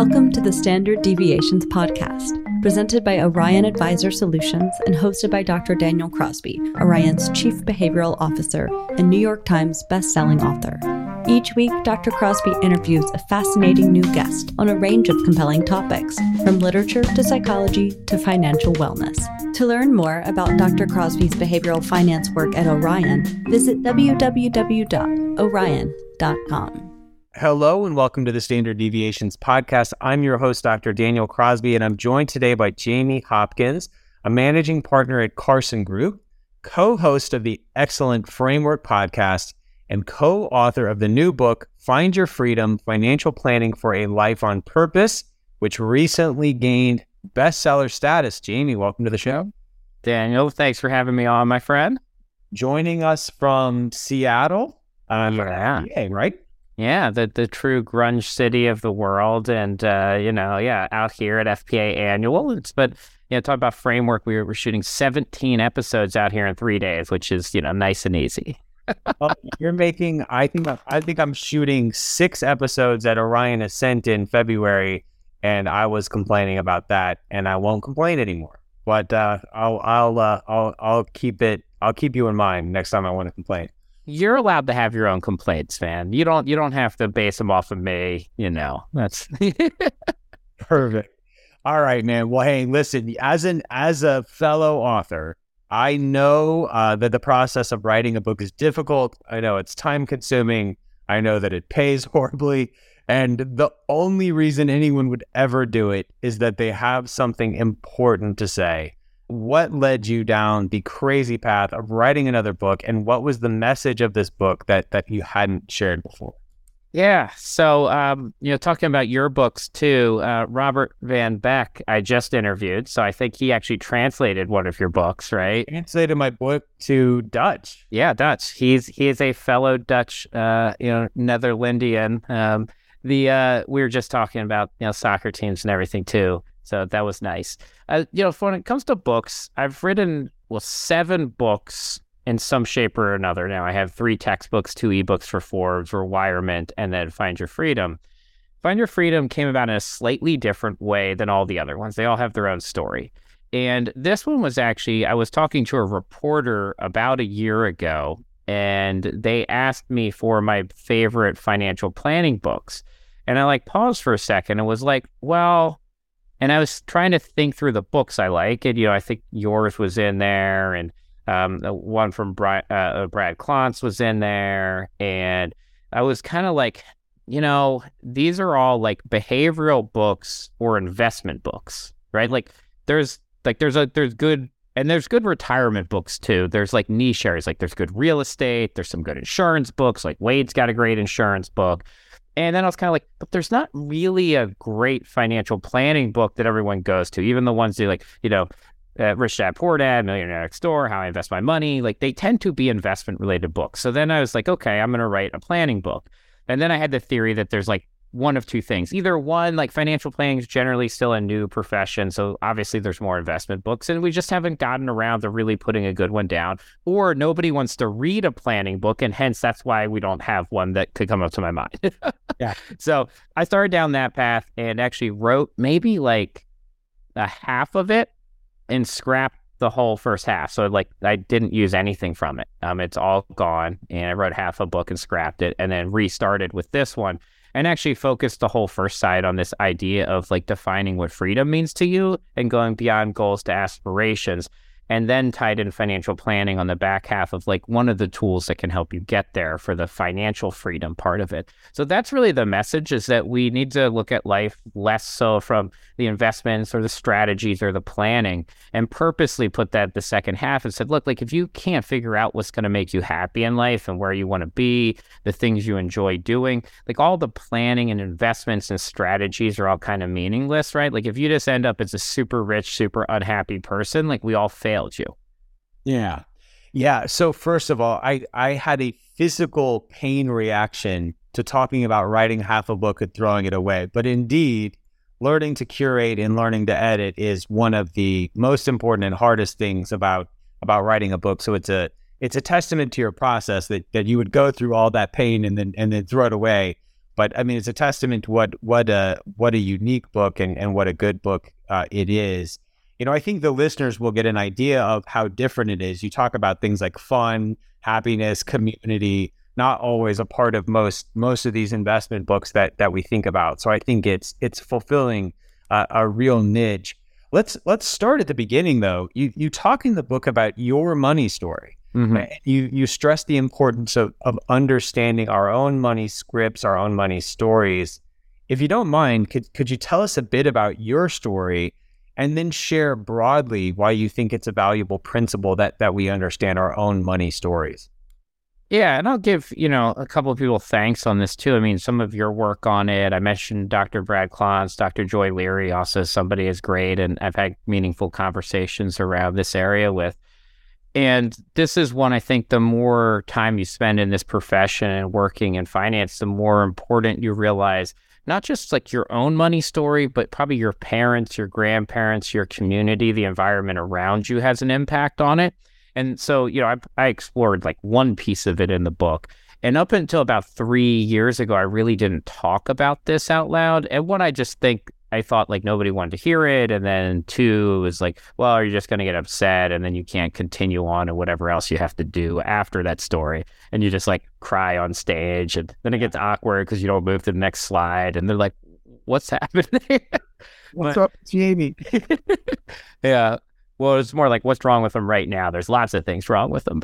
Welcome to the Standard Deviations podcast, presented by Orion Advisor Solutions and hosted by Dr. Daniel Crosby, Orion's Chief Behavioral Officer and New York Times bestselling author. Each week, Dr. Crosby interviews a fascinating new guest on a range of compelling topics, from literature to psychology to financial wellness. To learn more about Dr. Crosby's behavioral finance work at Orion, visit www.orion.com. Hello and welcome to the Standard Deviations podcast. I'm your host, Dr. Daniel Crosby, and I'm joined today by Jamie Hopkins, a managing partner at Carson Group, co-host of the Excellent Framework podcast, and co-author of the new book, Find Your Freedom, Financial Planning for a Life on Purpose, which recently gained bestseller status. Jamie, welcome to the show. Daniel, thanks for having me on, my friend. Joining us from Seattle, right? Yeah, the true grunge city of the world. And, out here at FPA Annual. Talk about framework. We were shooting 17 episodes out here in 3 days, which is, nice and easy. Well, you're making, I think I'm shooting 6 episodes at Orion Ascent in February, and I was complaining about that, and I won't complain anymore. But I'll keep you in mind next time I want to complain. You're allowed to have your own complaints, man. You don't have to base them off of me. That's perfect. All right, man. Well, hey, listen, as a fellow author, I know that the process of writing a book is difficult. I know it's time consuming. I know that it pays horribly. And the only reason anyone would ever do it is that they have something important to say. What led you down the crazy path of writing another book, and what was the message of this book that you hadn't shared before? Yeah, so talking about your books too, Robert Van Beck, I just interviewed, so I think he actually translated one of your books, right? Translated my book to Dutch. Yeah, Dutch. He is a fellow Dutch, Netherlandian. We were just talking about soccer teams and everything too. So that was nice. When it comes to books, I've written 7 books in some shape or another. Now I have 3 textbooks, 2 ebooks for Forbes, Rewirement, and then Find Your Freedom. Find Your Freedom came about in a slightly different way than all the other ones. They all have their own story. And this one was actually, I was talking to a reporter about a year ago, and they asked me for my favorite financial planning books. And I paused for a second and was like, well... And I was trying to think through the books I like. And, I think yours was in there, and one from Brad Klontz was in there. And I was kind of these are all behavioral books or investment books, right? There's good retirement books too. There's niche areas, there's good real estate. There's some good insurance books, Wade's got a great insurance book. And then I was kind of but there's not really a great financial planning book that everyone goes to. Even the ones that Rich Dad, Poor Dad, Millionaire Next Door, How I Invest My Money. They tend to be investment related books. So then I was okay, I'm going to write a planning book. And then I had the theory that there's one of two things. Either one, financial planning is generally still a new profession. So obviously there's more investment books, and we just haven't gotten around to really putting a good one down, or nobody wants to read a planning book. And hence that's why we don't have one that could come up to my mind. Yeah. So I started down that path and actually wrote maybe a half of it and scrapped the whole first half. So I didn't use anything from it. It's all gone, and I wrote half a book and scrapped it, and then restarted with this one. And actually focused the whole first side on this idea of defining what freedom means to you and going beyond goals to aspirations, and then tied in financial planning on the back half of one of the tools that can help you get there for the financial freedom part of it. So that's really the message, is that we need to look at life less so from the investments or the strategies or the planning, and purposely put that the second half and said, look, if you can't figure out what's going to make you happy in life and where you want to be, the things you enjoy doing, all the planning and investments and strategies are all kind of meaningless, right? If you just end up as a super rich, super unhappy person, we all fail you. Yeah. So first of all, I had a physical pain reaction to talking about writing half a book and throwing it away. But indeed, learning to curate and learning to edit is one of the most important and hardest things about writing a book. So it's a testament to your process that you would go through all that pain and then throw it away. But I mean, it's a testament to what a unique book and what a good book it is. You know, I think the listeners will get an idea of how different it is. You talk about things like fun, happiness, community, not always a part of most of these investment books that we think about. So I think it's fulfilling a real niche. Let's start at the beginning though. You talk in the book about your money story. Mm-hmm. You stress the importance of understanding our own money scripts, our own money stories. If you don't mind, could you tell us a bit about your story and then share broadly why you think it's a valuable principle that we understand our own money stories? Yeah, and I'll give, a couple of people thanks on this too. I mean, some of your work on it, I mentioned Dr. Brad Klontz, Dr. Joy Leary, also somebody is great, and I've had meaningful conversations around this area with. And this is one, I think the more time you spend in this profession and working in finance, the more important you realize, not just like your own money story, but probably your parents, your grandparents, your community, the environment around you has an impact on it. And so, I explored like one piece of it in the book. And up until about 3 years ago, I really didn't talk about this out loud. And what I thought like nobody wanted to hear it. And then two, it was like, well, you're just going to get upset and then you can't continue on and whatever else you have to do after that story. And you just like cry on stage and then it gets awkward because you don't move to the next slide. And they're like, what's happening? What's up, Jamie? Yeah. Well, it's more like what's wrong with them right now. There's lots of things wrong with them.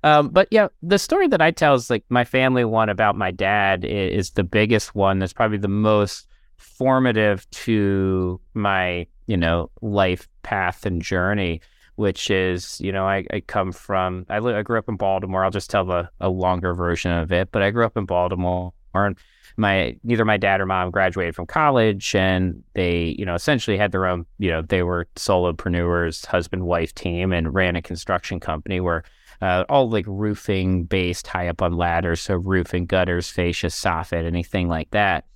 But yeah, the story that I tell is like my family one about my dad is the biggest one. That's probably the most formative to my, life path and journey, which is, I grew up in Baltimore. I'll just tell a longer version of it, but I grew up in Baltimore and neither my dad or mom graduated from college, and they, essentially had their own, they were solopreneurs, husband, wife team, and ran a construction company where all like roofing based, high up on ladders. So roofing, gutters, fascia, soffit, anything like that.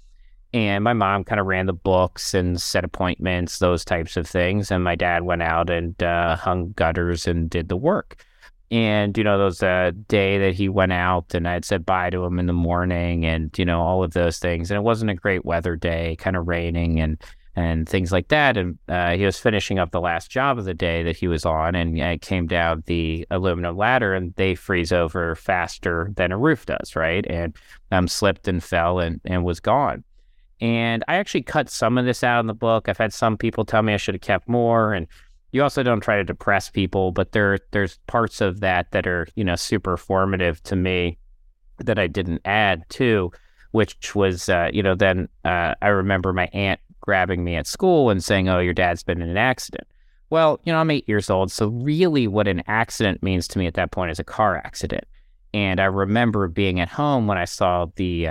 And my mom kind of ran the books and set appointments, those types of things. And my dad went out and hung gutters and did the work. And, there was a day that he went out and I had said bye to him in the morning and, all of those things. And it wasn't a great weather day, kind of raining and things like that. And he was finishing up the last job of the day that he was on, and I came down the aluminum ladder, and they freeze over faster than a roof does, right? And slipped and fell and was gone. And I actually cut some of this out in the book. I've had some people tell me I should have kept more. And you also don't try to depress people, but there's parts of that that are, super formative to me that I didn't add to, which was, then I remember my aunt grabbing me at school and saying, oh, your dad's been in an accident. Well, I'm 8 years old. So really what an accident means to me at that point is a car accident. And I remember being at home when I saw the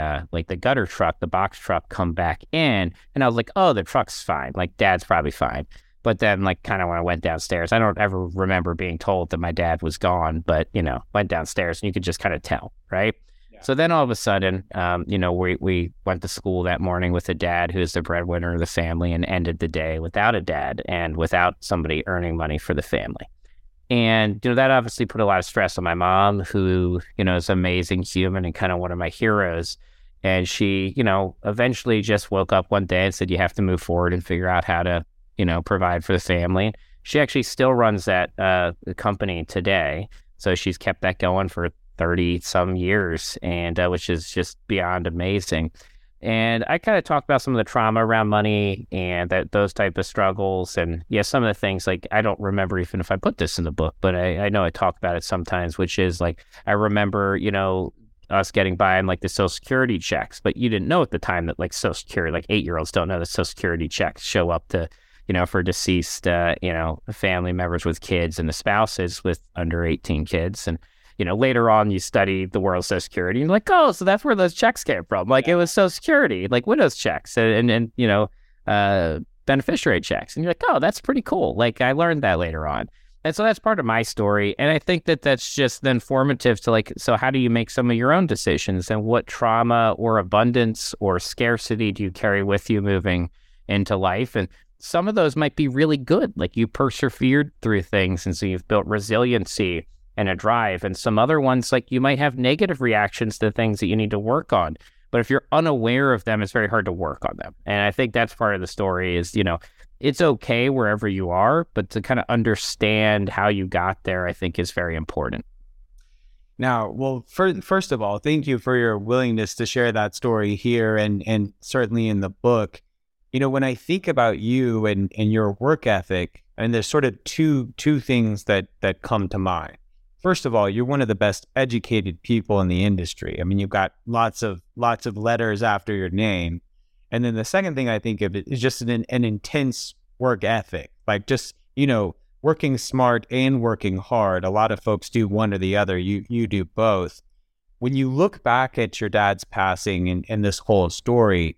gutter truck, the box truck come back in, and I was like, oh, the truck's fine. Like, dad's probably fine. But then kind of when I went downstairs, I don't ever remember being told that my dad was gone, but, went downstairs and you could just kind of tell, right? Yeah. So then all of a sudden, we went to school that morning with a dad who's the breadwinner of the family and ended the day without a dad and without somebody earning money for the family. And, that obviously put a lot of stress on my mom, who, is an amazing human and kind of one of my heroes. And she, eventually just woke up one day and said, you have to move forward and figure out how to, provide for the family. She actually still runs that company today. So she's kept that going for 30 some years, and which is just beyond amazing. And I kind of talk about some of the trauma around money and those type of struggles. And yeah, some of the things like, I don't remember even if I put this in the book, but I know I talk about it sometimes, which is like, I remember, us getting by on like the Social Security checks, but you didn't know at the time that like Social Security, like 8-year-olds don't know that Social Security checks show up to, for deceased, family members with kids and the spouses with under 18 kids. And later on, you study the world of Social Security and you're like, oh, so that's where those checks came from. Like, yeah. It was Social Security, like widow's checks and beneficiary checks. And you're like, oh, that's pretty cool. Like, I learned that later on. And so that's part of my story. And I think that that's just then formative to like, so how do you make some of your own decisions, and what trauma or abundance or scarcity do you carry with you moving into life? And some of those might be really good. Like, you persevered through things. And so you've built resiliency and a drive, and some other ones, like you might have negative reactions to things that you need to work on, But if you're unaware of them, it's very hard to work on them. And I think that's part of the story is, you know, it's okay wherever you are, but to kind of understand how you got there, I think is very important. Now, well, first of all, thank you for your willingness to share that story here and certainly in the book. You know, when I think about you and your work ethic, and there's sort of two things that come to mind. First of all, you're one of the best educated people in the industry. I mean, you've got lots of letters after your name. And then the second thing I think of is just an intense work ethic, like just, you know, working smart and working hard. A lot of folks do one or the other. You do both. When you look back at your dad's passing and this whole story,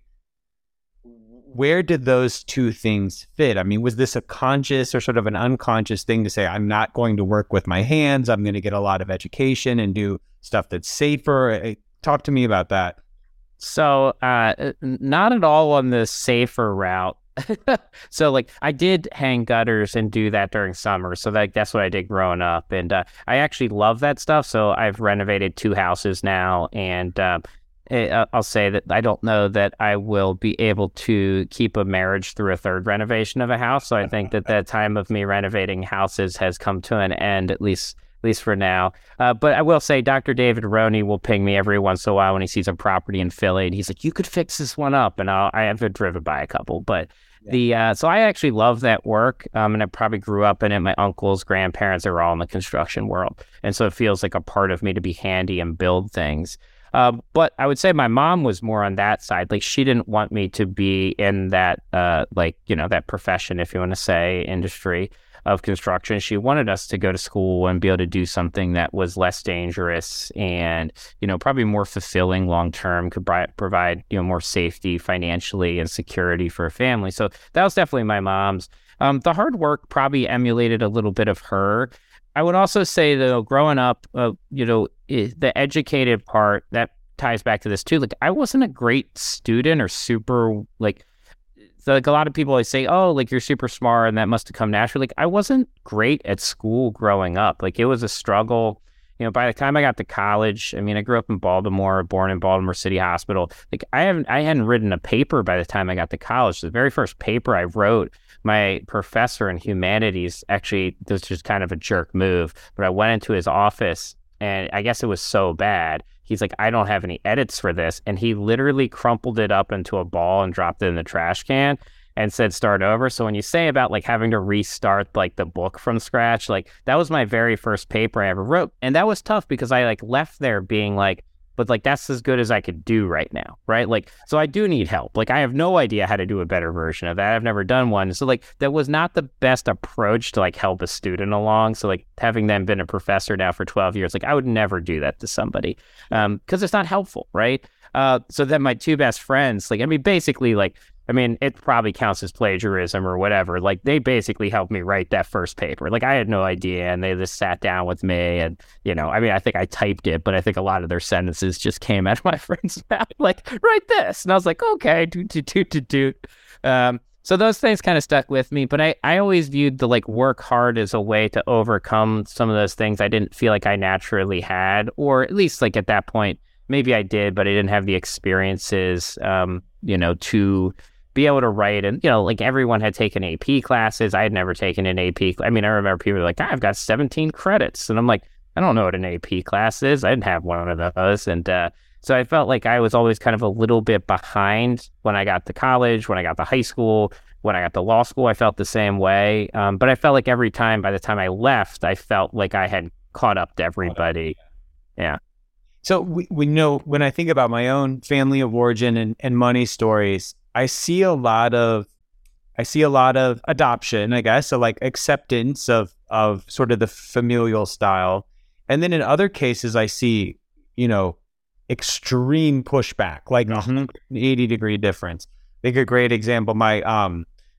where did those two things fit? I mean, was this a conscious or sort of an unconscious thing to say, I'm not going to work with my hands. I'm going to get a lot of education and do stuff that's safer. Talk to me about that. So not at all on the safer route. So like I did hang gutters and do that during summer. So like that's what I did growing up. And I actually love that stuff. So I've renovated 2 houses now. And I'll say that I don't know that I will be able to keep a marriage through a 3rd renovation of a house. So I think that the time of me renovating houses has come to an end, at least for now. But I will say Dr. David Roney will ping me every once in a while when he sees a property in Philly. And he's like, you could fix this one up. And I have been driven by a couple. But yeah. So I actually love that work. And I probably grew up in it. My uncles, grandparents, they were all in the construction world. And so it feels like a part of me to be handy and build things. But I would say my mom was more on that side. Like she didn't want me to be in that, that profession, if you want to say, industry of construction. She wanted us to go to school and be able to do something that was less dangerous and, you know, probably more fulfilling long term, could provide, you know, more safety financially and security for a family. So that was definitely my mom's. The hard work probably emulated a little bit of her. I would also say, though, growing up, the educated part, that ties back to this, too. Like, I wasn't a great student or super, like a lot of people always say, oh, like, you're super smart and that must have come naturally. Like, I wasn't great at school growing up. Like, it was a struggle. You know, by the time I got to college, I mean, I grew up in Baltimore, born in Baltimore City Hospital. Like, I hadn't written a paper by the time I got to college. The very first paper I wrote, my professor in humanities, actually, this was just kind of a jerk move, but I went into his office, and I guess it was so bad. He's like, I don't have any edits for this. And he literally crumpled it up into a ball and dropped it in the trash can and said, start over. So when you say about like having to restart like the book from scratch, like that was my very first paper I ever wrote. And that was tough because I like left there being like, but like, that's as good as I could do right now. Right. Like, so I do need help. Like I have no idea how to do a better version of that. I've never done one. So like, that was not the best approach to like help a student along. So like having them been a professor now for 12 years, like I would never do that to somebody because it's not helpful. Right. So then my 2 best friends, like, I mean, basically like, I mean, it probably counts as plagiarism or whatever. Like, they basically helped me write that first paper. Like, I had no idea, and they just sat down with me. And, you know, I mean, I think I typed it, but I think a lot of their sentences just came out of my friend's mouth. Like, write this. And I was like, okay, So those things kind of stuck with me. But I always viewed the, like, work hard as a way to overcome some of those things I didn't feel like I naturally had, or at least, like, at that point, maybe I did, but I didn't have the experiences, to be able to write. And, you know, like everyone had taken AP classes. I had never taken an AP. I mean, I remember people were like, I've got 17 credits. And I'm like, I don't know what an AP class is. I didn't have one of those. And so I felt like I was always kind of a little bit behind when I got to college, when I got to high school, when I got to law school, I felt the same way. But I felt like every time, by the time I left, I felt like I had caught up to everybody. Yeah. So we know when I think about my own family of origin and money stories, I see a lot of adoption, I guess. So like acceptance of sort of the familial style. And then in other cases, I see, you know, extreme pushback, like 180 degree difference. I think a great example, my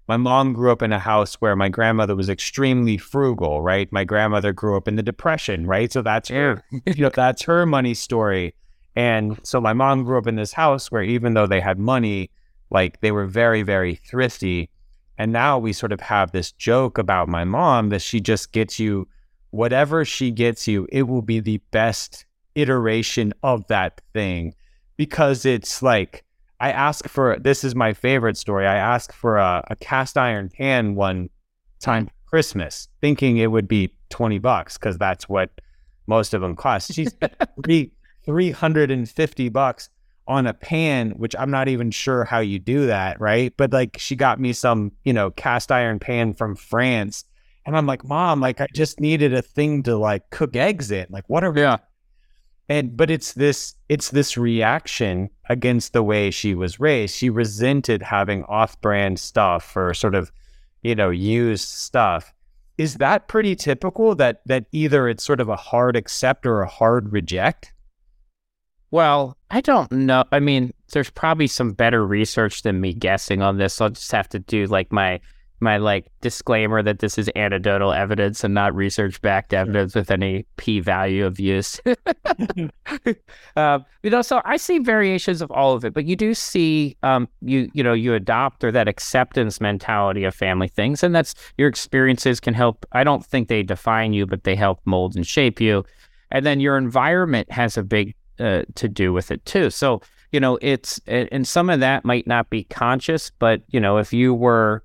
mom grew up in a house where my grandmother was extremely frugal, right? My grandmother grew up in the Depression, right? So that's her, you know, that's her money story. And so my mom grew up in this house where even though they had money, like they were very, very thrifty. And now we sort of have this joke about my mom that she just gets you, whatever she gets you, it will be the best iteration of that thing. because it's like, I ask for, this is my favorite story. I asked for a cast iron pan one time for Christmas, thinking it would be $20 because that's what most of them cost. She spent $350 on a pan, which I'm not even sure how you do that, right? But like, she got me some, you know, cast iron pan from France, and I'm like, Mom, like I just needed a thing to like cook eggs in, like what are we? Yeah. And but it's this reaction against the way she was raised. She resented having off-brand stuff or sort of, you know, used stuff. Is that pretty typical, that either it's sort of a hard accept or a hard reject? Well, I don't know. I mean, there's probably some better research than me guessing on this. So I'll just have to do like my like disclaimer that this is anecdotal evidence and not research-backed evidence with any p-value of use. You know, so I see variations of all of it, but you do see you adopt or that acceptance mentality of family things, and that's your experiences can help. I don't think they define you, but they help mold and shape you, and then your environment has a big to do with it too. So you know, it's, and some of that might not be conscious, but you know, if you were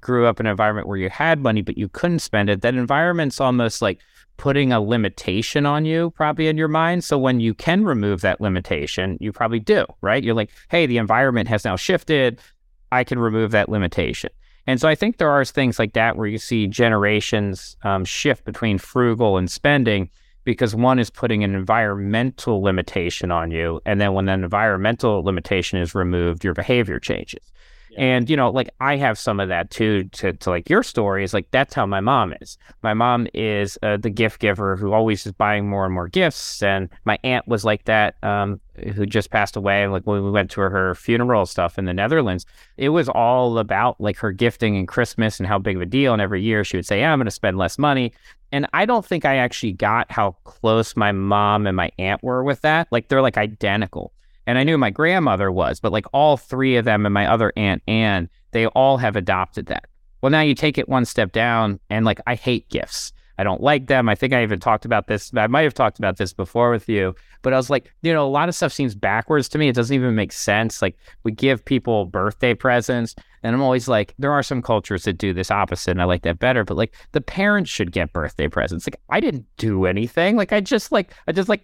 grew up in an environment where you had money, but you couldn't spend it, that environment's almost like putting a limitation on you, probably in your mind. So when you can remove that limitation, you probably do, right? You're like, hey, the environment has now shifted. I can remove that limitation. And so I think there are things like that where you see generations shift between frugal and spending, because one is putting an environmental limitation on you. And then when that environmental limitation is removed, your behavior changes. And, you know, like I have some of that too, to like your story is like, that's how my mom is. My mom is the gift giver who always is buying more and more gifts. And my aunt was like that, who just passed away. Like when we went to her funeral stuff in the Netherlands, it was all about like her gifting and Christmas and how big of a deal. And every year she would say, I'm going to spend less money. And I don't think I actually got how close my mom and my aunt were with that. Like they're like identical. And I knew my grandmother was, but like all three of them and my other aunt Anne, they all have adopted that. Well, now you take it one step down and like, I hate gifts. I don't like them. I think I even talked about this. I might've talked about this before with you, but I was like, you know, a lot of stuff seems backwards to me. It doesn't even make sense. Like we give people birthday presents and I'm always like, there are some cultures that do this opposite and I like that better, but like the parents should get birthday presents. Like I didn't do anything. Like I just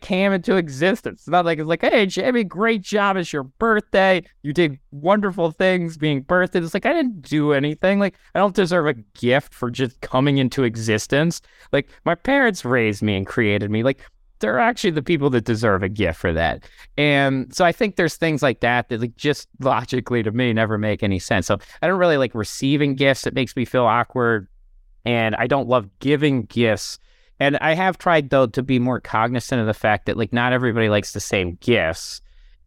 came into existence. It's not like, it's like, hey, Jamie, great job. It's your birthday. You did wonderful things being birthed. It's like, I didn't do anything. Like I don't deserve a gift for just coming into existence. Like my parents raised me and created me. Like they're actually the people that deserve a gift for that. And so I think there's things like that that like just logically to me never make any sense. So I don't really like receiving gifts. It makes me feel awkward. And I don't love giving gifts. And I have tried though to be more cognizant of the fact that like not everybody likes the same gifts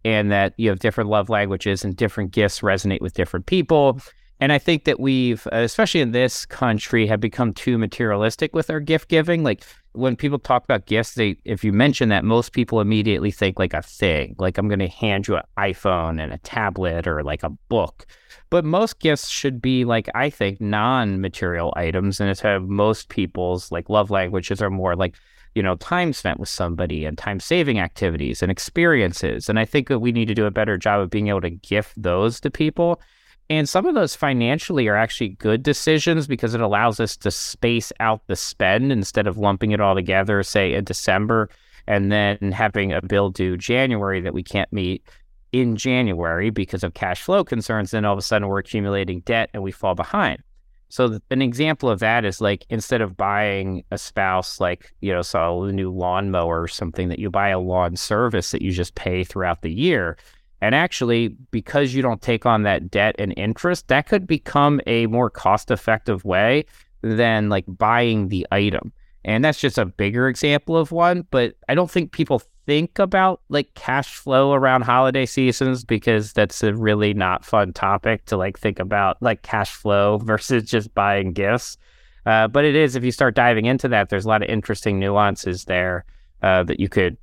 and that you have different love languages and different gifts resonate with different people. And I think that we've, especially in this country, have become too materialistic with our gift giving. Like when people talk about gifts, if you mention that, most people immediately think like a thing, like I'm going to hand you an iPhone and a tablet or like a book. But most gifts should be like, I think, non-material items. And it's how most people's like love languages are more like, you know, time spent with somebody and time saving activities and experiences. And I think that we need to do a better job of being able to gift those to people. And some of those financially are actually good decisions because it allows us to space out the spend instead of lumping it all together, say in December, and then having a bill due January that we can't meet in January because of cash flow concerns. Then all of a sudden we're accumulating debt and we fall behind. So an example of that is like, instead of buying a spouse, like, you know, so a new lawnmower or something, that you buy a lawn service that you just pay throughout the year. And actually, because you don't take on that debt and interest, that could become a more cost-effective way than like buying the item. And that's just a bigger example of one, but I don't think people think about like cash flow around holiday seasons because that's a really not fun topic to like think about, like cash flow versus just buying gifts. But it is, if you start diving into that, there's a lot of interesting nuances there that you could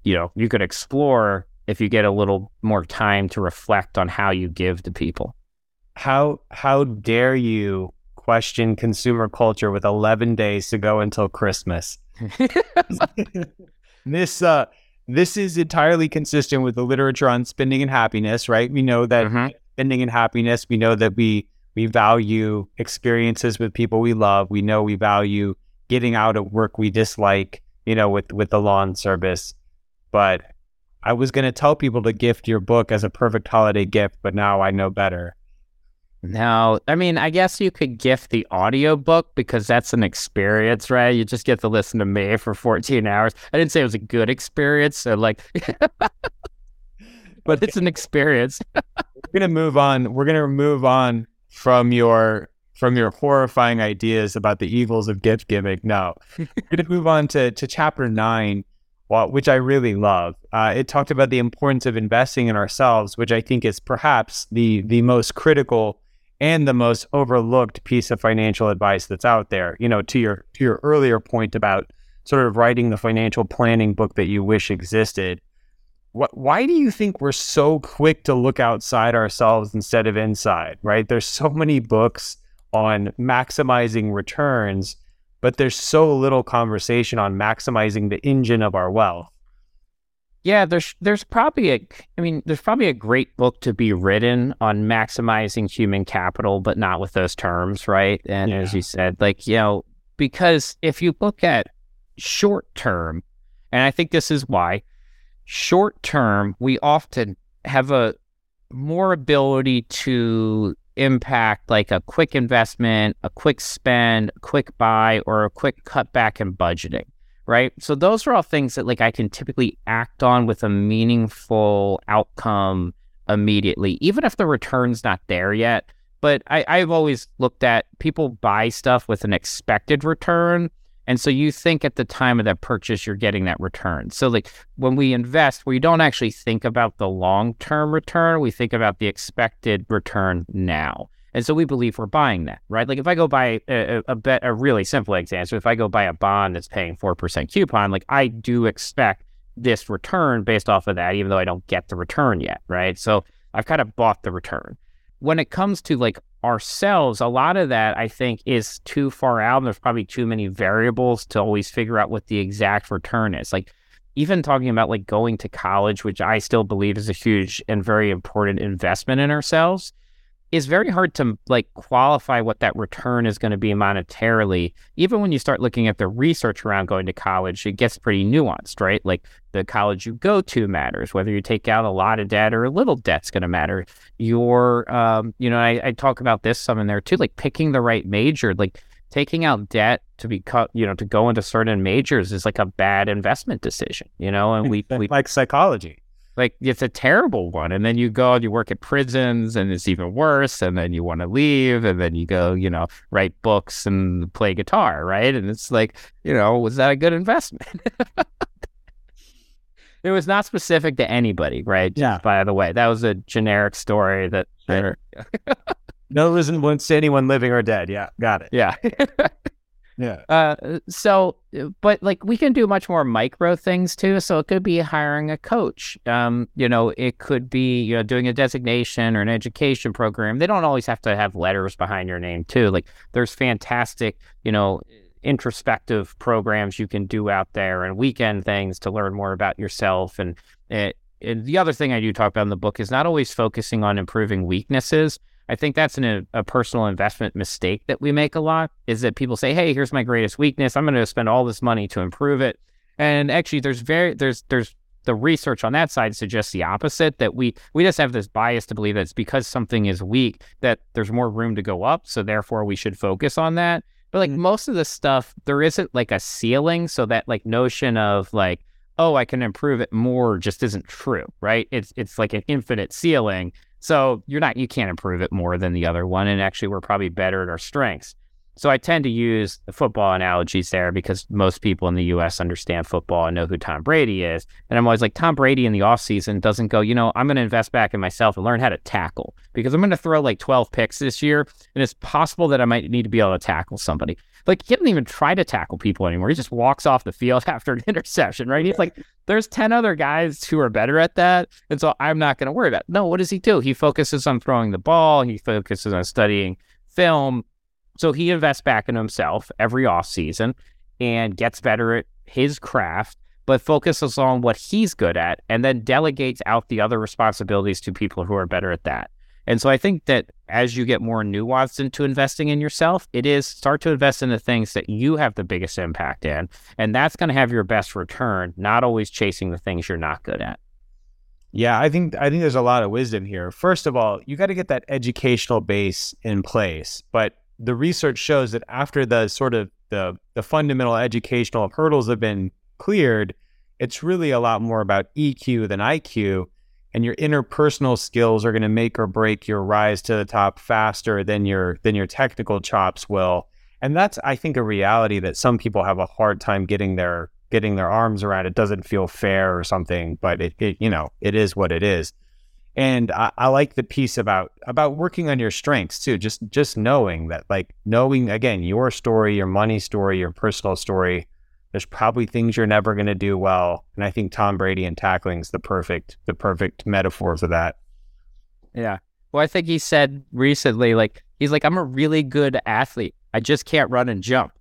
explore if you get a little more time to reflect on how you give to people. How dare you question consumer culture with 11 days to go until Christmas? This This is entirely consistent with the literature on spending and happiness, right? We know that spending and happiness, we know that we value experiences with people we love. We know we value getting out of work we dislike, you know, with the lawn service. But I was going to tell people to gift your book as a perfect holiday gift, but now I know better. No, I mean, I guess you could gift the audiobook because that's an experience, right? You just get to listen to me for 14 hours. I didn't say it was a good experience, so like, but it's an experience. We're going to move on. We're going to move on from your horrifying ideas about the evils of gift giving. No, we're going to move on to chapter 9, which I really love. It talked about the importance of investing in ourselves, which I think is perhaps the most critical and the most overlooked piece of financial advice that's out there. You know, to your earlier point about sort of writing the financial planning book that you wish existed. Why do you think we're so quick to look outside ourselves instead of inside, right? There's so many books on maximizing returns, but there's so little conversation on maximizing the engine of our wealth. Yeah, there's probably a great book to be written on maximizing human capital, but not with those terms, right? And as you said, like, you know, because if you look at short term, and I think this is why, short term, we often have a more ability to impact like a quick investment, a quick spend, a quick buy, or a quick cutback in budgeting, right? So those are all things that like I can typically act on with a meaningful outcome immediately, even if the return's not there yet. But I've always looked at people buy stuff with an expected return. And so you think at the time of that purchase, you're getting that return. So like when we invest, we don't actually think about the long-term return. We think about the expected return now. And so we believe we're buying that, right? Like if I go buy a really simple example, if I go buy a bond that's paying 4% coupon, like I do expect this return based off of that, even though I don't get the return yet, right? So I've kind of bought the return. When it comes to like ourselves, a lot of that I think is too far out, and there's probably too many variables to always figure out what the exact return is. Like even talking about like going to college, which I still believe is a huge and very important investment in ourselves, is very hard to like qualify what that return is going to be monetarily. Even when you start looking at the research around going to college, it gets pretty nuanced, right? Like the college you go to matters. Whether you take out a lot of debt or a little debt's going to matter. Your, you know, I talk about this some in there too, like picking the right major, like taking out debt to be cut, you know, to go into certain majors is like a bad investment decision, you know, and we like psychology. Like, it's a terrible one. And then you go and you work at prisons and it's even worse. And then you want to leave. And then you go, you know, write books and play guitar, right? And it's like, you know, was that a good investment? It was not specific to anybody, right? Yeah. By the way, that was a generic story that... Sure. No resemblance to anyone living or dead. Yeah. Got it. Yeah. Yeah. So, but like we can do much more micro things too. So it could be hiring a coach. You know, it could be, you know, doing a designation or an education program. They don't always have to have letters behind your name too. Like there's fantastic, you know, introspective programs you can do out there and weekend things to learn more about yourself. And the other thing I do talk about in the book is not always focusing on improving weaknesses. I think that's a personal investment mistake that we make a lot, is that people say, hey, here's my greatest weakness. I'm going to spend all this money to improve it. And actually, there's the research on that side suggests the opposite, that we just have this bias to believe that it's because something is weak that there's more room to go up. So therefore, we should focus on that. But like most of the stuff, there isn't like a ceiling. So that like notion of like, oh, I can improve it more just isn't true, right? It's like an infinite ceiling. So you can't improve it more than the other one. And actually, we're probably better at our strengths. So I tend to use the football analogies there because most people in the U.S. understand football and know who Tom Brady is. And I'm always like, Tom Brady in the offseason doesn't go, you know, I'm going to invest back in myself and learn how to tackle because I'm going to throw like 12 picks this year. And it's possible that I might need to be able to tackle somebody. Like he doesn't even try to tackle people anymore. He just walks off the field after an interception, right? He's like, there's 10 other guys who are better at that. And so I'm not going to worry about it. No, what does he do? He focuses on throwing the ball. He focuses on studying film. So he invests back in himself every offseason and gets better at his craft. but focuses on what he's good at and then delegates out the other responsibilities to people who are better at that. And so I think that as you get more nuanced into investing in yourself, it is start to invest in the things that you have the biggest impact in, and that's going to have your best return, not always chasing the things you're not good at. Yeah, I think there's a lot of wisdom here. First of all, you got to get that educational base in place, but the research shows that after the sort of the fundamental educational hurdles have been cleared, it's really a lot more about EQ than IQ. And your interpersonal skills are going to make or break your rise to the top faster than your technical chops will. And that's, I think, a reality that some people have a hard time getting their arms around. It doesn't feel fair or something, but it is what it is. And I like the piece about working on your strengths too. Just knowing that, like, knowing again your story, your money story, your personal story. There's probably things you're never going to do well. And I think Tom Brady and tackling is the perfect metaphor for that. Yeah. Well, I think he said recently, like, he's like, I'm a really good athlete. I just can't run and jump.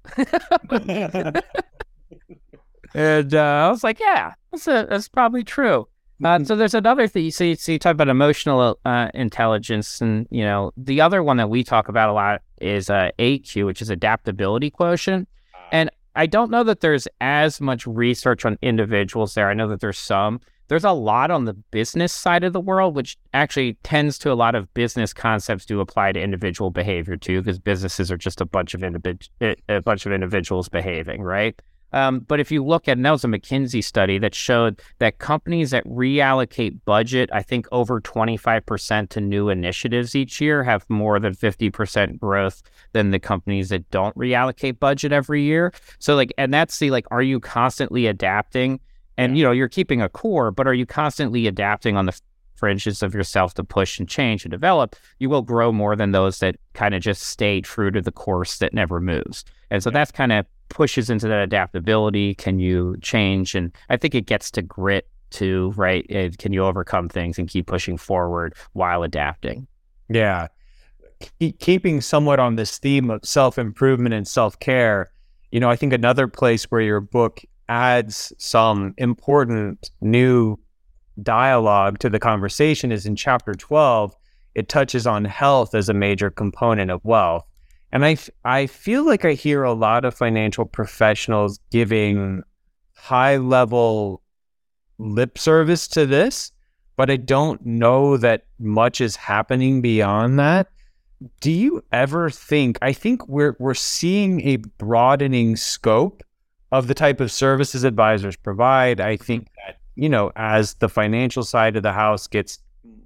And I was like, yeah, that's probably true. So there's another thing. So you talk about emotional intelligence, and, you know, the other one that we talk about a lot is AQ, which is adaptability quotient. And I don't know that there's as much research on individuals there. I know that there's some. There's a lot on the business side of the world, which actually tends to a lot of business concepts do apply to individual behavior too, because businesses are just a bunch of individuals behaving, right? But if you look at, and that was a McKinsey study that showed that companies that reallocate budget, I think over 25% to new initiatives each year, have more than 50% growth than the companies that don't reallocate budget every year. So like, and that's the, like, are you constantly adapting? And, you know, you're keeping a core, but are you constantly adapting on the fringes of yourself to push and change and develop? You will grow more than those that kind of just stay true to the course that never moves. And so that's kind of pushes into that adaptability. Can you change? And I think it gets to grit too, right? Can you overcome things and keep pushing forward while adapting? Yeah. Keeping somewhat on this theme of self-improvement and self-care, you know, I think another place where your book adds some important new dialogue to the conversation is in chapter 12. It touches on health as a major component of wealth. And I feel like I hear a lot of financial professionals giving high-level lip service to this, but I don't know that much is happening beyond that. Do you ever think, I think we're seeing a broadening scope of the type of services advisors provide. I think that, you know, as the financial side of the house gets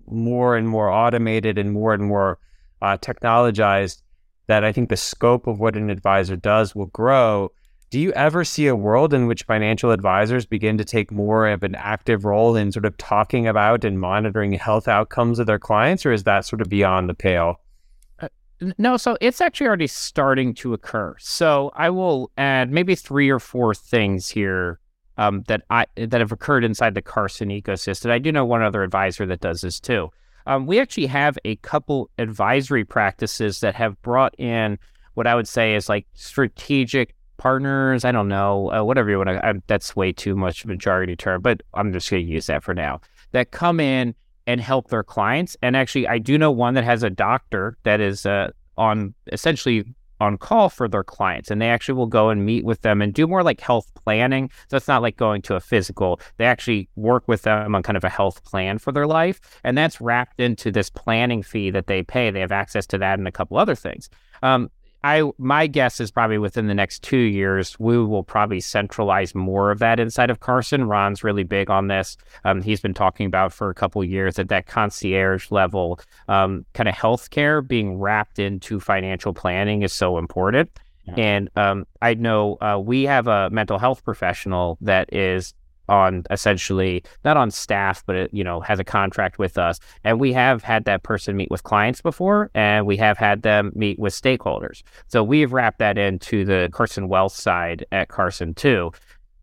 more and more automated and more technologized, that I think the scope of what an advisor does will grow. Do you ever see a world in which financial advisors begin to take more of an active role in sort of talking about and monitoring health outcomes of their clients, or is that sort of beyond the pale? No, so it's actually already starting to occur. So I will add maybe 3 or 4 things here that have occurred inside the Carson ecosystem. I do know one other advisor that does this too. We actually have a couple advisory practices that have brought in what I would say is like strategic partners. I don't know, whatever you want to, that's way too much of a jargony term, but I'm just going to use that for now, that come in and help their clients. And actually, I do know one that has a doctor that is on call for their clients, and they actually will go and meet with them and do more like health planning. So it's not like going to a physical. They actually work with them on kind of a health plan for their life, and that's wrapped into this planning fee that they pay. They have access to that and a couple other things. My guess is probably within the next 2 years, we will probably centralize more of that inside of Carson. Ron's really big on this. He's been talking about for a couple of years that concierge level kind of healthcare being wrapped into financial planning is so important. Yeah. And I know we have a mental health professional that is on essentially not on staff, but it, you know, has a contract with us, and we have had that person meet with clients before, and we have had them meet with stakeholders. So we've wrapped that into the Carson Wealth side at Carson too.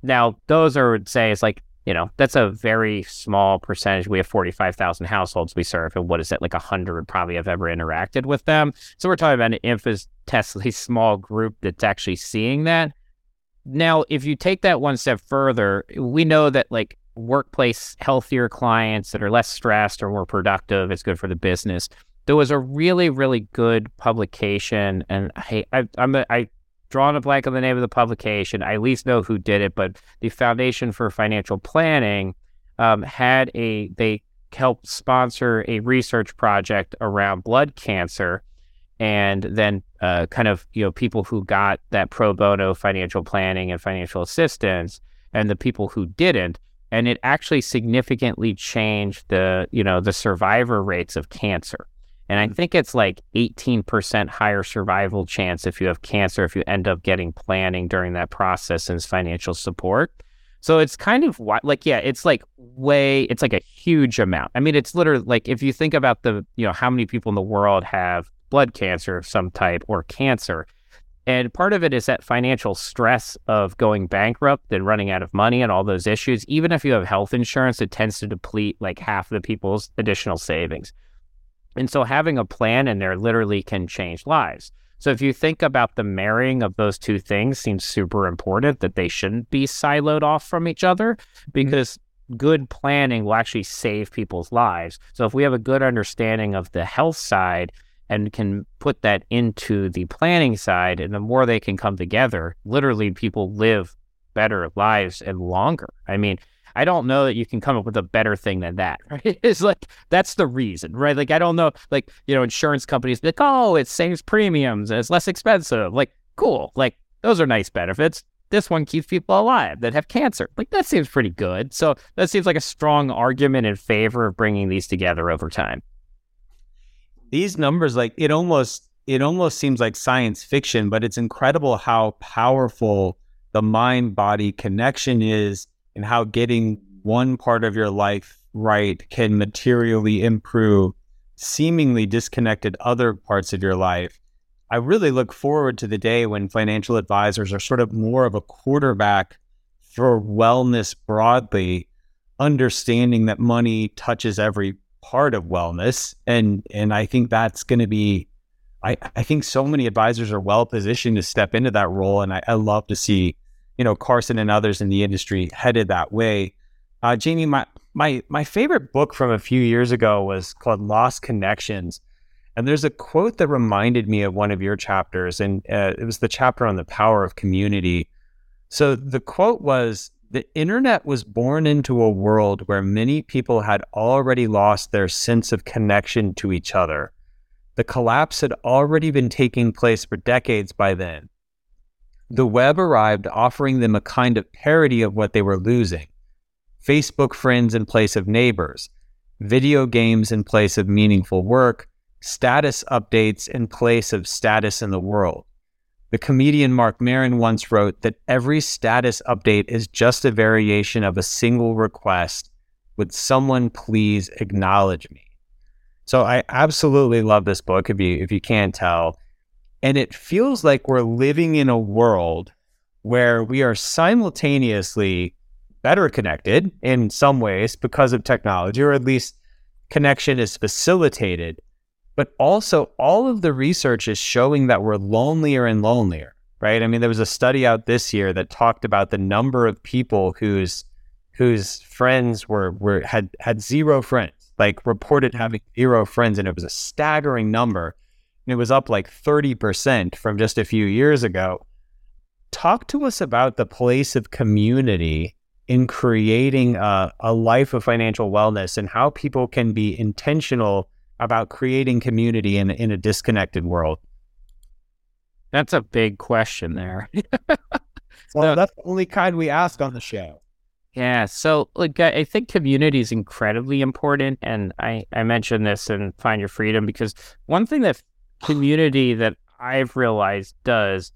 Now, those are, would say, is like, you know, that's a very small percentage. We have 45,000 households we serve, and what is it, like 100 probably have ever interacted with them. So we're talking about an infinitesimally small group that's actually seeing that. Now, if you take that one step further, we know that like workplace healthier clients that are less stressed or more productive, it's good for the business. There was a really, really good publication, and I've drawn a blank on the name of the publication. I at least know who did it, but the Foundation for Financial Planning they helped sponsor a research project around blood cancer, and then people who got that pro bono financial planning and financial assistance, and the people who didn't. And it actually significantly changed the survivor rates of cancer. And I think it's like 18% higher survival chance if you have cancer, if you end up getting planning during that process and financial support. So it's kind of it's like a huge amount. I mean, it's literally like, if you think about how many people in the world have blood cancer of some type or cancer. And part of it is that financial stress of going bankrupt and running out of money and all those issues. Even if you have health insurance, it tends to deplete like half the people's additional savings. And so having a plan in there literally can change lives. So if you think about the marrying of those two things seems super important, that they shouldn't be siloed off from each other, because good planning will actually save people's lives. So if we have a good understanding of the health side and can put that into the planning side, and the more they can come together, literally people live better lives and longer. I mean, I don't know that you can come up with a better thing than that, right? It's like, that's the reason, right? Like, I don't know, like, insurance companies be like, oh, it saves premiums and it's less expensive. Like, cool. Like, those are nice benefits. This one keeps people alive that have cancer. Like, that seems pretty good. So that seems like a strong argument in favor of bringing these together over time. These numbers, like, it almost seems like science fiction, but it's incredible how powerful the mind-body connection is, and how getting one part of your life right can materially improve seemingly disconnected other parts of your life. I really look forward to the day when financial advisors are sort of more of a quarterback for wellness broadly, understanding that money touches every part of wellness. And I think that's going to be, I think so many advisors are well positioned to step into that role. And I love to see Carson and others in the industry headed that way. Jamie, my favorite book from a few years ago was called Lost Connections. And there's a quote that reminded me of one of your chapters, and it was the chapter on the power of community. So the quote was, "The internet was born into a world where many people had already lost their sense of connection to each other. The collapse had already been taking place for decades by then. The web arrived, offering them a kind of parody of what they were losing. Facebook friends in place of neighbors, video games in place of meaningful work, status updates in place of status in the world. The comedian Mark Maron once wrote that every status update is just a variation of a single request, would someone please acknowledge me?" So I absolutely love this book, if you can't tell. And it feels like we're living in a world where we are simultaneously better connected in some ways because of technology, or at least connection is facilitated. But also, all of the research is showing that we're lonelier and lonelier, right? I mean, there was a study out this year that talked about the number of people whose friends had zero friends, like reported having zero friends, and it was a staggering number. And it was up like 30% from just a few years ago. Talk to us about the place of community in creating a life of financial wellness, and how people can be intentional about creating community in a disconnected world. That's a big question there. Well, that's the only kind we ask on the show. Yeah. So look, I think community is incredibly important. And I mentioned this in Find Your Freedom, because one thing that community that I've realized does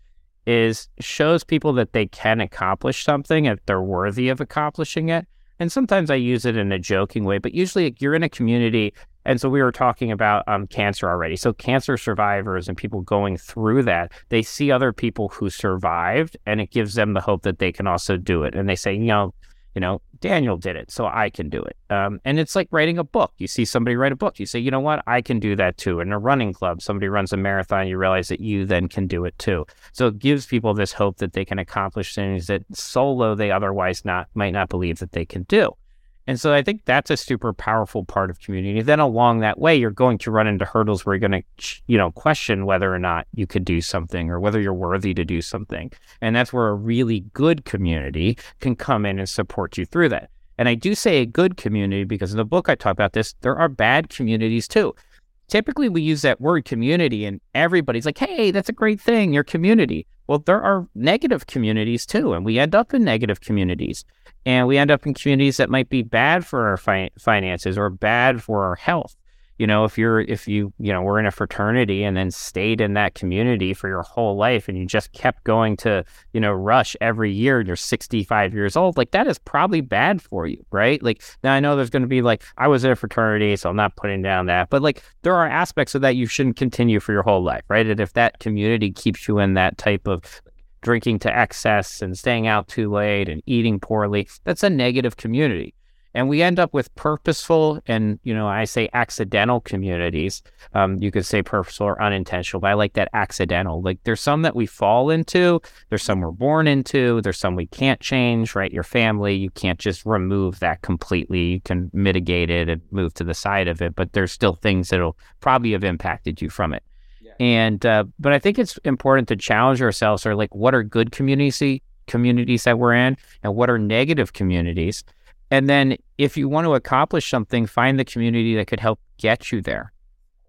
is shows people that they can accomplish something, if they're worthy of accomplishing it. And sometimes I use it in a joking way, but usually you're in a community. And so we were talking about cancer already. So cancer survivors and people going through that, they see other people who survived, and it gives them the hope that they can also do it. And they say, You know, Daniel did it, so I can do it. And it's like writing a book. You see somebody write a book. You say, you know what? I can do that too. In a running club, somebody runs a marathon. You realize that you then can do it too. So it gives people this hope that they can accomplish things that solo they otherwise might not believe that they can do. And so I think that's a super powerful part of community. Then along that way, you're going to run into hurdles where you're going to, you know, question whether or not you could do something or whether you're worthy to do something. And that's where a really good community can come in and support you through that. And I do say a good community because in the book I talk about this, there are bad communities too. Typically, we use that word community and everybody's like, hey, that's a great thing, your community. Well, there are negative communities too, and we end up in negative communities. And we end up in communities that might be bad for our finances or bad for our health. You know, if you were in a fraternity and then stayed in that community for your whole life and you just kept going to, you know, Rush every year and you're 65 years old, like that is probably bad for you, right? Like now I know there's going to be like, I was in a fraternity, so I'm not putting down that, but like there are aspects of that you shouldn't continue for your whole life, right? And if that community keeps you in that type of drinking to excess and staying out too late and eating poorly, that's a negative community. And we end up with purposeful and, you know, I say accidental communities. You could say purposeful or unintentional, but I like that accidental. Like there's some that we fall into, there's some we're born into, there's some we can't change, right? Your family, you can't just remove that completely. You can mitigate it and move to the side of it, but there's still things that'll probably have impacted you from it. Yeah. And, but I think it's important to challenge ourselves or like, what are good communities that we're in and what are negative communities? And then if you want to accomplish something, find the community that could help get you there.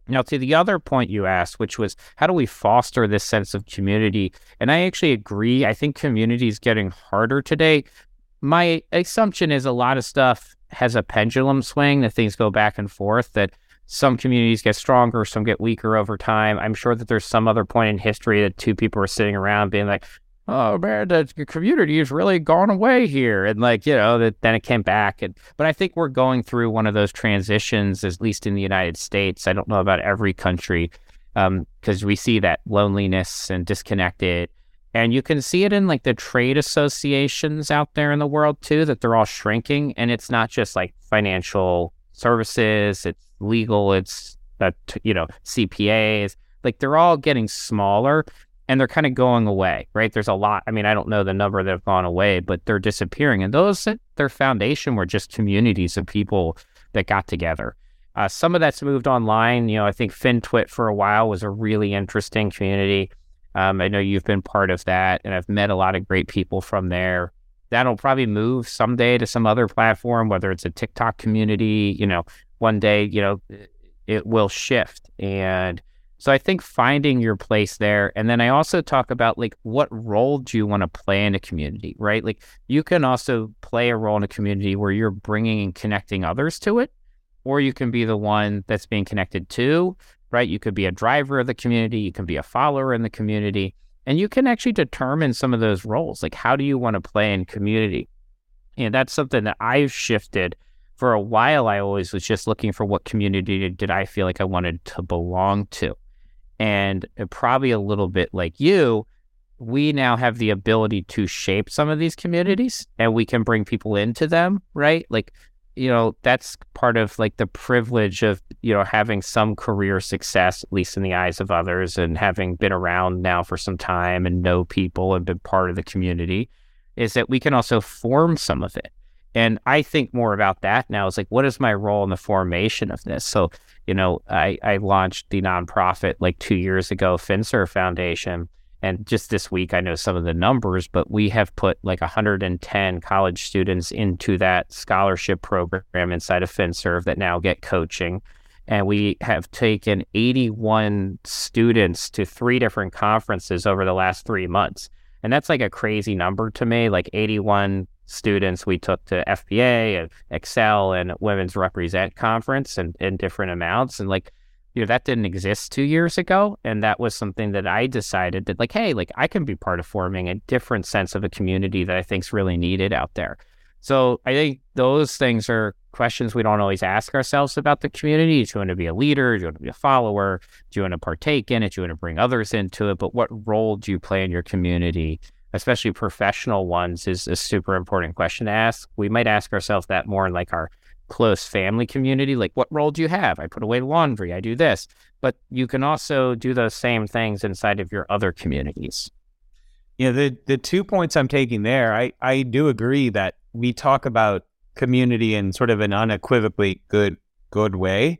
Now, to the other point you asked, which was, how do we foster this sense of community? And I actually agree. I think community is getting harder today. My assumption is a lot of stuff has a pendulum swing, that things go back and forth, that some communities get stronger, some get weaker over time. I'm sure that there's some other point in history that two people are sitting around being like, oh man, the community has really gone away here. And like, you know, that then it came back. But I think we're going through one of those transitions, at least in the United States. I don't know about every country, because we see that loneliness and disconnected. And you can see it in like the trade associations out there in the world too, that they're all shrinking. And it's not just like financial services, it's legal, it's, you know, CPAs, like they're all getting smaller. And they're kind of going away, right? There's a lot. I mean, I don't know the number that have gone away, but they're disappearing. And those at their foundation were just communities of people that got together. Some of that's moved online. You know, I think FinTwit for a while was a really interesting community. I know you've been part of that, and I've met a lot of great people from there. That'll probably move someday to some other platform, whether it's a TikTok community. You know, one day, you know, it will shift. And so I think finding your place there. And then I also talk about like, what role do you want to play in a community, right? Like you can also play a role in a community where you're bringing and connecting others to it, or you can be the one that's being connected to, right? You could be a driver of the community. You can be a follower in the community, and you can actually determine some of those roles. Like, how do you want to play in community? And that's something that I've shifted. For a while, I always was just looking for what community did I feel like I wanted to belong to. And probably a little bit like you, we now have the ability to shape some of these communities and we can bring people into them, right? Like, you know, that's part of like the privilege of, you know, having some career success, at least in the eyes of others, and having been around now for some time and know people and been part of the community, is that we can also form some of it. And I think more about that now. It's like, what is my role in the formation of this? So, you know, I launched the nonprofit like 2 years ago, FinServe Foundation. And just this week, I know some of the numbers, but we have put like 110 college students into that scholarship program inside of FinServe that now get coaching. And we have taken 81 students to 3 different conferences over the last 3 months. And that's like a crazy number to me, like 81 students we took to FPA and Excel and Women's Represent Conference and in different amounts. And like, you know, that didn't exist 2 years ago. And that was something that I decided that like, hey, like I can be part of forming a different sense of a community that I think is really needed out there. So I think those things are questions we don't always ask ourselves about the community. Do you want to be a leader? Do you want to be a follower? Do you want to partake in it? Do you want to bring others into it? But what role do you play in your community? especially professional ones, is a super important question to ask. We might ask ourselves that more in like our close family community, like, what role do you have? I put away laundry, I do this. But you can also do those same things inside of your other communities. Yeah, the 2 points I'm taking there, I do agree that we talk about community in sort of an unequivocally good way.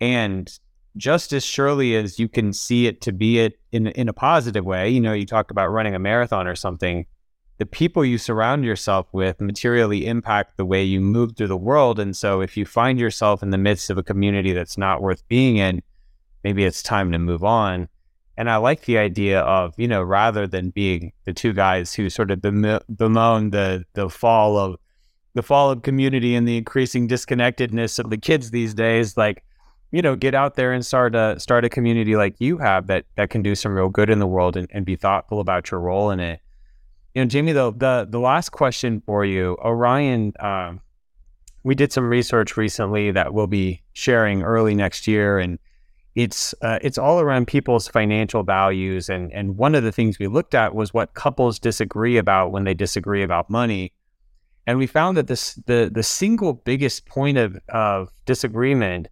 And just as surely as you can see it to be it in a positive way, you know, you talk about running a marathon or something, the people you surround yourself with materially impact the way you move through the world. And so if you find yourself in the midst of a community that's not worth being in, maybe it's time to move on. And I like the idea of, you know, rather than being the two guys who sort of bemoan the fall of community and the increasing disconnectedness of the kids these days, like, you know, get out there and start a community like you have that can do some real good in the world and be thoughtful about your role in it. You know, Jamie, though, the last question for you, Orion, we did some research recently that we'll be sharing early next year, and it's all around people's financial values. And one of the things we looked at was what couples disagree about when they disagree about money. And we found that the single biggest point of disagreement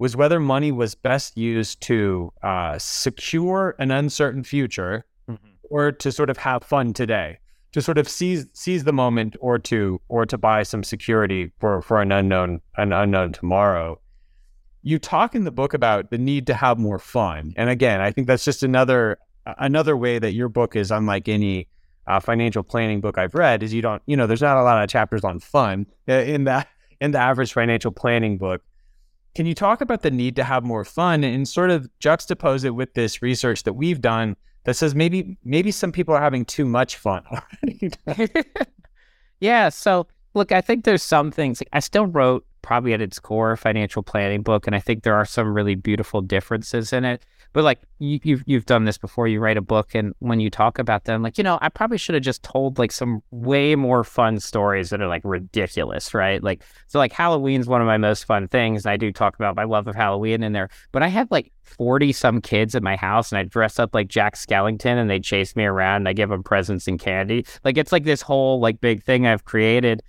was whether money was best used to secure an uncertain future, mm-hmm. or to sort of have fun today, to sort of seize the moment, or to buy some security for an unknown tomorrow. You talk in the book about the need to have more fun. And again, I think that's just another way that your book is unlike any financial planning book I've read, is there's not a lot of chapters on fun in the average financial planning book. Can you talk about the need to have more fun and sort of juxtapose it with this research that we've done that says maybe some people are having too much fun already? Yeah. So look, I think there's some things, I still wrote probably at its core a financial planning book, and I think there are some really beautiful differences in it. But like you've done this before, you write a book, and when you talk about them, like, you know, I probably should have just told like some way more fun stories that are like ridiculous, right? Like, so like Halloween's one of my most fun things, and I do talk about my love of Halloween in there. But I had like 40 some kids at my house, and I dress up like Jack Skellington, and they chase me around, and I give them presents and candy. Like, it's like this whole like big thing I've created,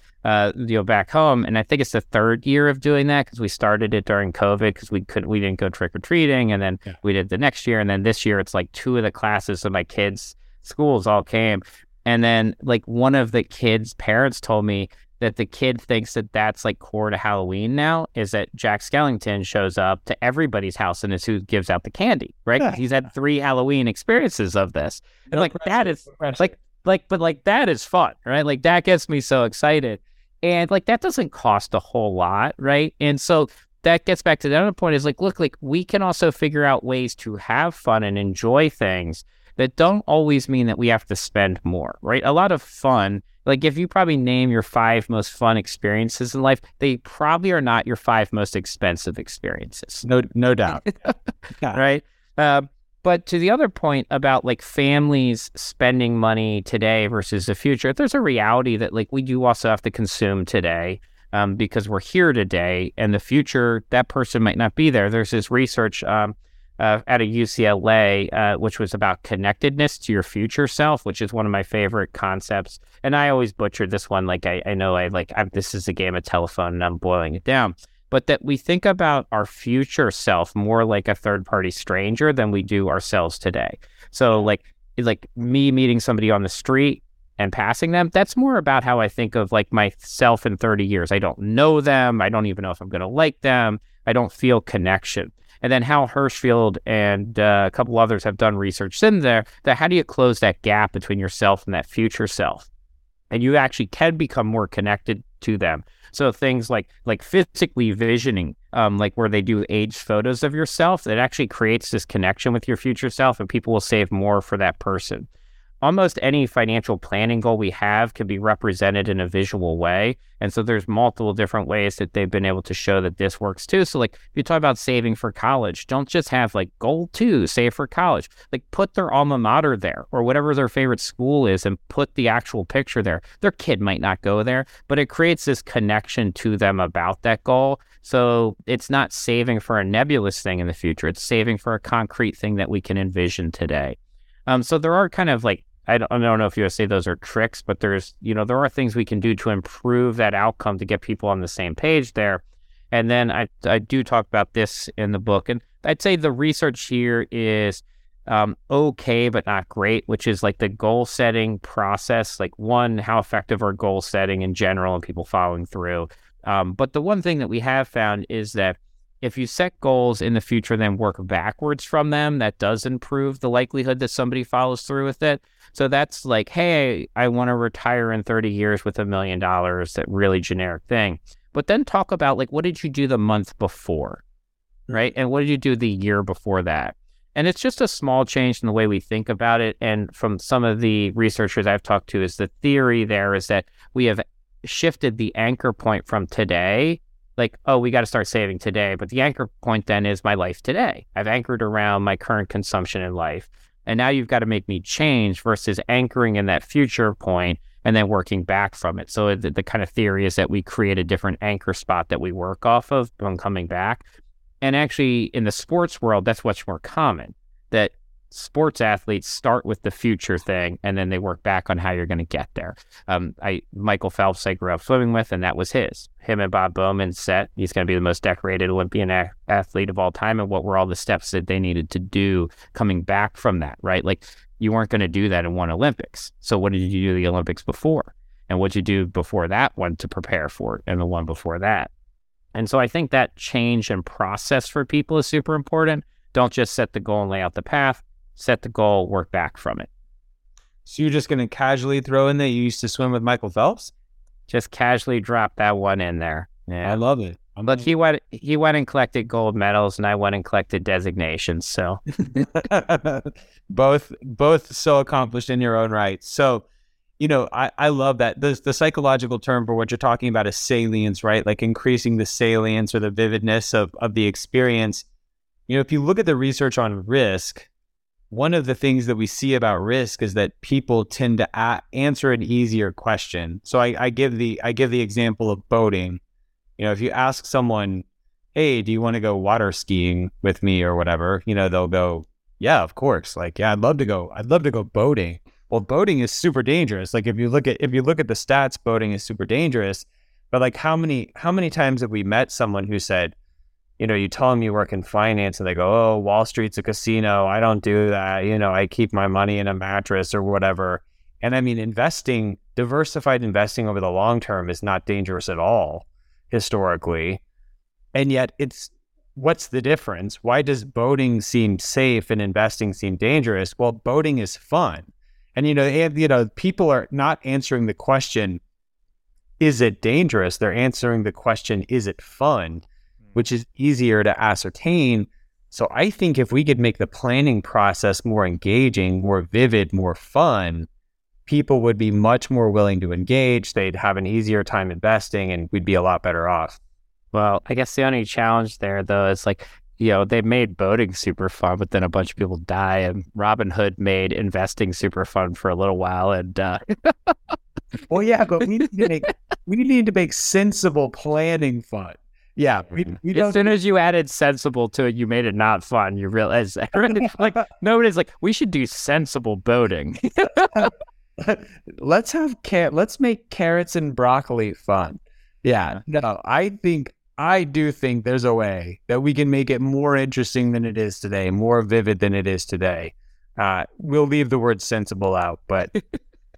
back home. And I think it's the third year of doing that, because we started it during COVID, because we didn't go trick or treating, and then we did the next year, and then this year it's like two of the classes of my kids' schools all came. And then like one of the kids' parents told me that the kid thinks that that's like core to Halloween now, is that Jack Skellington shows up to everybody's house and is who gives out the candy, right? Yeah. He's had 3 Halloween experiences of this. And like that is like that is fun, right? Like that gets me so excited. And like that doesn't cost a whole lot, right? And so that gets back to the other point, is like, look, like we can also figure out ways to have fun and enjoy things that don't always mean that we have to spend more, right? A lot of fun, like if you probably name your 5 most fun experiences in life, they probably are not your 5 most expensive experiences. No doubt. Yeah. Right? But to the other point about like families spending money today versus the future, there's a reality that like we do also have to consume today, because we're here today, and the future, that person might not be there. There's this research at a UCLA, which was about connectedness to your future self, which is one of my favorite concepts. And I always butcher this one. Like this is a game of telephone and I'm boiling it down. But that we think about our future self more like a third-party stranger than we do ourselves today. So like me meeting somebody on the street and passing them, that's more about how I think of like myself in 30 years. I don't know them. I don't even know if I'm going to like them. I don't feel connection. And then Hal Hirshfield and a couple others have done research in there that how do you close that gap between yourself and that future self? And you actually can become more connected to them. So things like physically visioning, like where they do aged photos of yourself, that actually creates this connection with your future self, and people will save more for that person. Almost any financial planning goal we have can be represented in a visual way. And so there's multiple different ways that they've been able to show that this works too. So like if you talk about saving for college, don't just have like goal 2, save for college, like put their alma mater there or whatever their favorite school is and put the actual picture there. Their kid might not go there, but it creates this connection to them about that goal. So it's not saving for a nebulous thing in the future. It's saving for a concrete thing that we can envision today. So there are kind of like I don't know if you would say those are tricks, but there's, you know, there are things we can do to improve that outcome to get people on the same page there. And then I do talk about this in the book. And I'd say the research here is okay, but not great, which is like the goal setting process. Like, one, how effective are goal setting in general and people following through? But the one thing that we have found is that if you set goals in the future, then work backwards from them, that does improve the likelihood that somebody follows through with it. So that's like, hey, I want to retire in 30 years with $1 million, that really generic thing. But then talk about, like, what did you do the month before, right? And what did you do the year before that? And it's just a small change in the way we think about it. And from some of the researchers I've talked to, is the theory there is that we have shifted the anchor point from today, like, oh, we got to start saving today. But the anchor point then is my life today. I've anchored around my current consumption in life. And now you've got to make me change versus anchoring in that future point and then working back from it. So the kind of theory is that we create a different anchor spot that we work off of when coming back. And actually, in the sports world, that's much more common, that sports athletes start with the future thing, and then they work back on how you're going to get there. Michael Phelps, I grew up swimming with, and that was his. Him and Bob Bowman set, he's going to be the most decorated Olympian athlete of all time, and what were all the steps that they needed to do coming back from that, right? Like, you weren't going to do that in one Olympics. So what did you do the Olympics before? And what did you do before that one to prepare for it, and the one before that? And so I think that change in process for people is super important. Don't just set the goal and lay out the path. Set the goal, work back from it. So you're just going to casually throw in that you used to swim with Michael Phelps? Just casually drop that one in there. Yeah, I love it. But he went and collected gold medals, and I went and collected designations. So both so accomplished in your own right. So, you know, I love that. The psychological term for what you're talking about is salience, right? Like increasing the salience or the vividness of the experience. You know, if you look at the research on risk, one of the things that we see about risk is that people tend to answer an easier question. So I give the example of boating. You know, if you ask someone, hey, do you want to go water skiing with me or whatever? You know, they'll go, yeah, of course. Like, yeah, I'd love to go boating. Well, boating is super dangerous. Like if you look at the stats, boating is super dangerous. But like how many times have we met someone who said, you know, you tell them you work in finance and they go, oh, Wall Street's a casino. I don't do that. You know, I keep my money in a mattress or whatever. And I mean, investing, diversified investing over the long term is not dangerous at all historically. And yet what's the difference? Why does boating seem safe and investing seem dangerous? Well, boating is fun. And, you know, people are not answering the question, is it dangerous? They're answering the question, is it fun? Which is easier to ascertain. So I think if we could make the planning process more engaging, more vivid, more fun, people would be much more willing to engage. They'd have an easier time investing, and we'd be a lot better off. Well, I guess the only challenge there, though, is like, you know, they made boating super fun, but then a bunch of people die, and Robinhood made investing super fun for a little while. And well, yeah, but we need to make sensible planning fun. Yeah, as soon as you added sensible to it, you made it not fun. You realize that. Like nobody's like, we should do sensible boating. Let's make carrots and broccoli fun. Yeah, no, I do think there's a way that we can make it more interesting than it is today, more vivid than it is today. We'll leave the word sensible out. But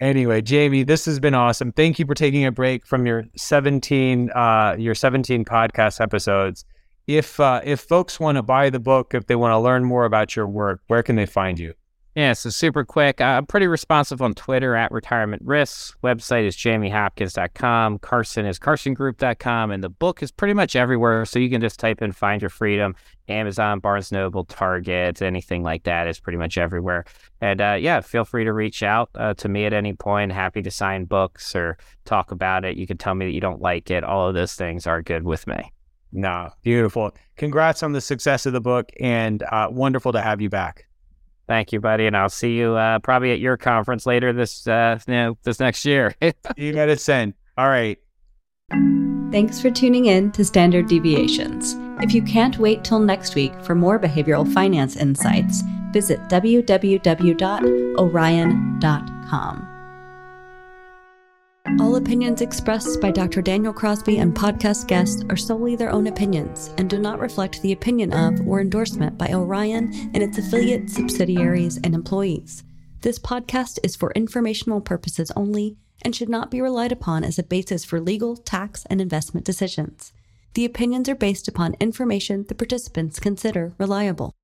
anyway, Jamie, this has been awesome. Thank you for taking a break from your 17 podcast episodes. If folks want to buy the book, if they want to learn more about your work, where can they find you? Yeah, so super quick. I'm pretty responsive on Twitter @RetirementRisks. Website is jamiehopkins.com. Carson is carsongroup.com. And the book is pretty much everywhere. So you can just type in Find Your Freedom, Amazon, Barnes & Noble, Target, anything like that is pretty much everywhere. And yeah, feel free to reach out to me at any point. Happy to sign books or talk about it. You can tell me that you don't like it. All of those things are good with me. No, beautiful. Congrats on the success of the book, and wonderful to have you back. Thank you, buddy, and I'll see you probably at your conference later this next year. You got to send. All right. Thanks for tuning in to Standard Deviations. If you can't wait till next week for more behavioral finance insights, visit www.orion.com. FinTwit.com. All opinions expressed by Dr. Daniel Crosby and podcast guests are solely their own opinions and do not reflect the opinion of or endorsement by Orion and its affiliate subsidiaries and employees. This podcast is for informational purposes only and should not be relied upon as a basis for legal, tax, and investment decisions. The opinions are based upon information the participants consider reliable.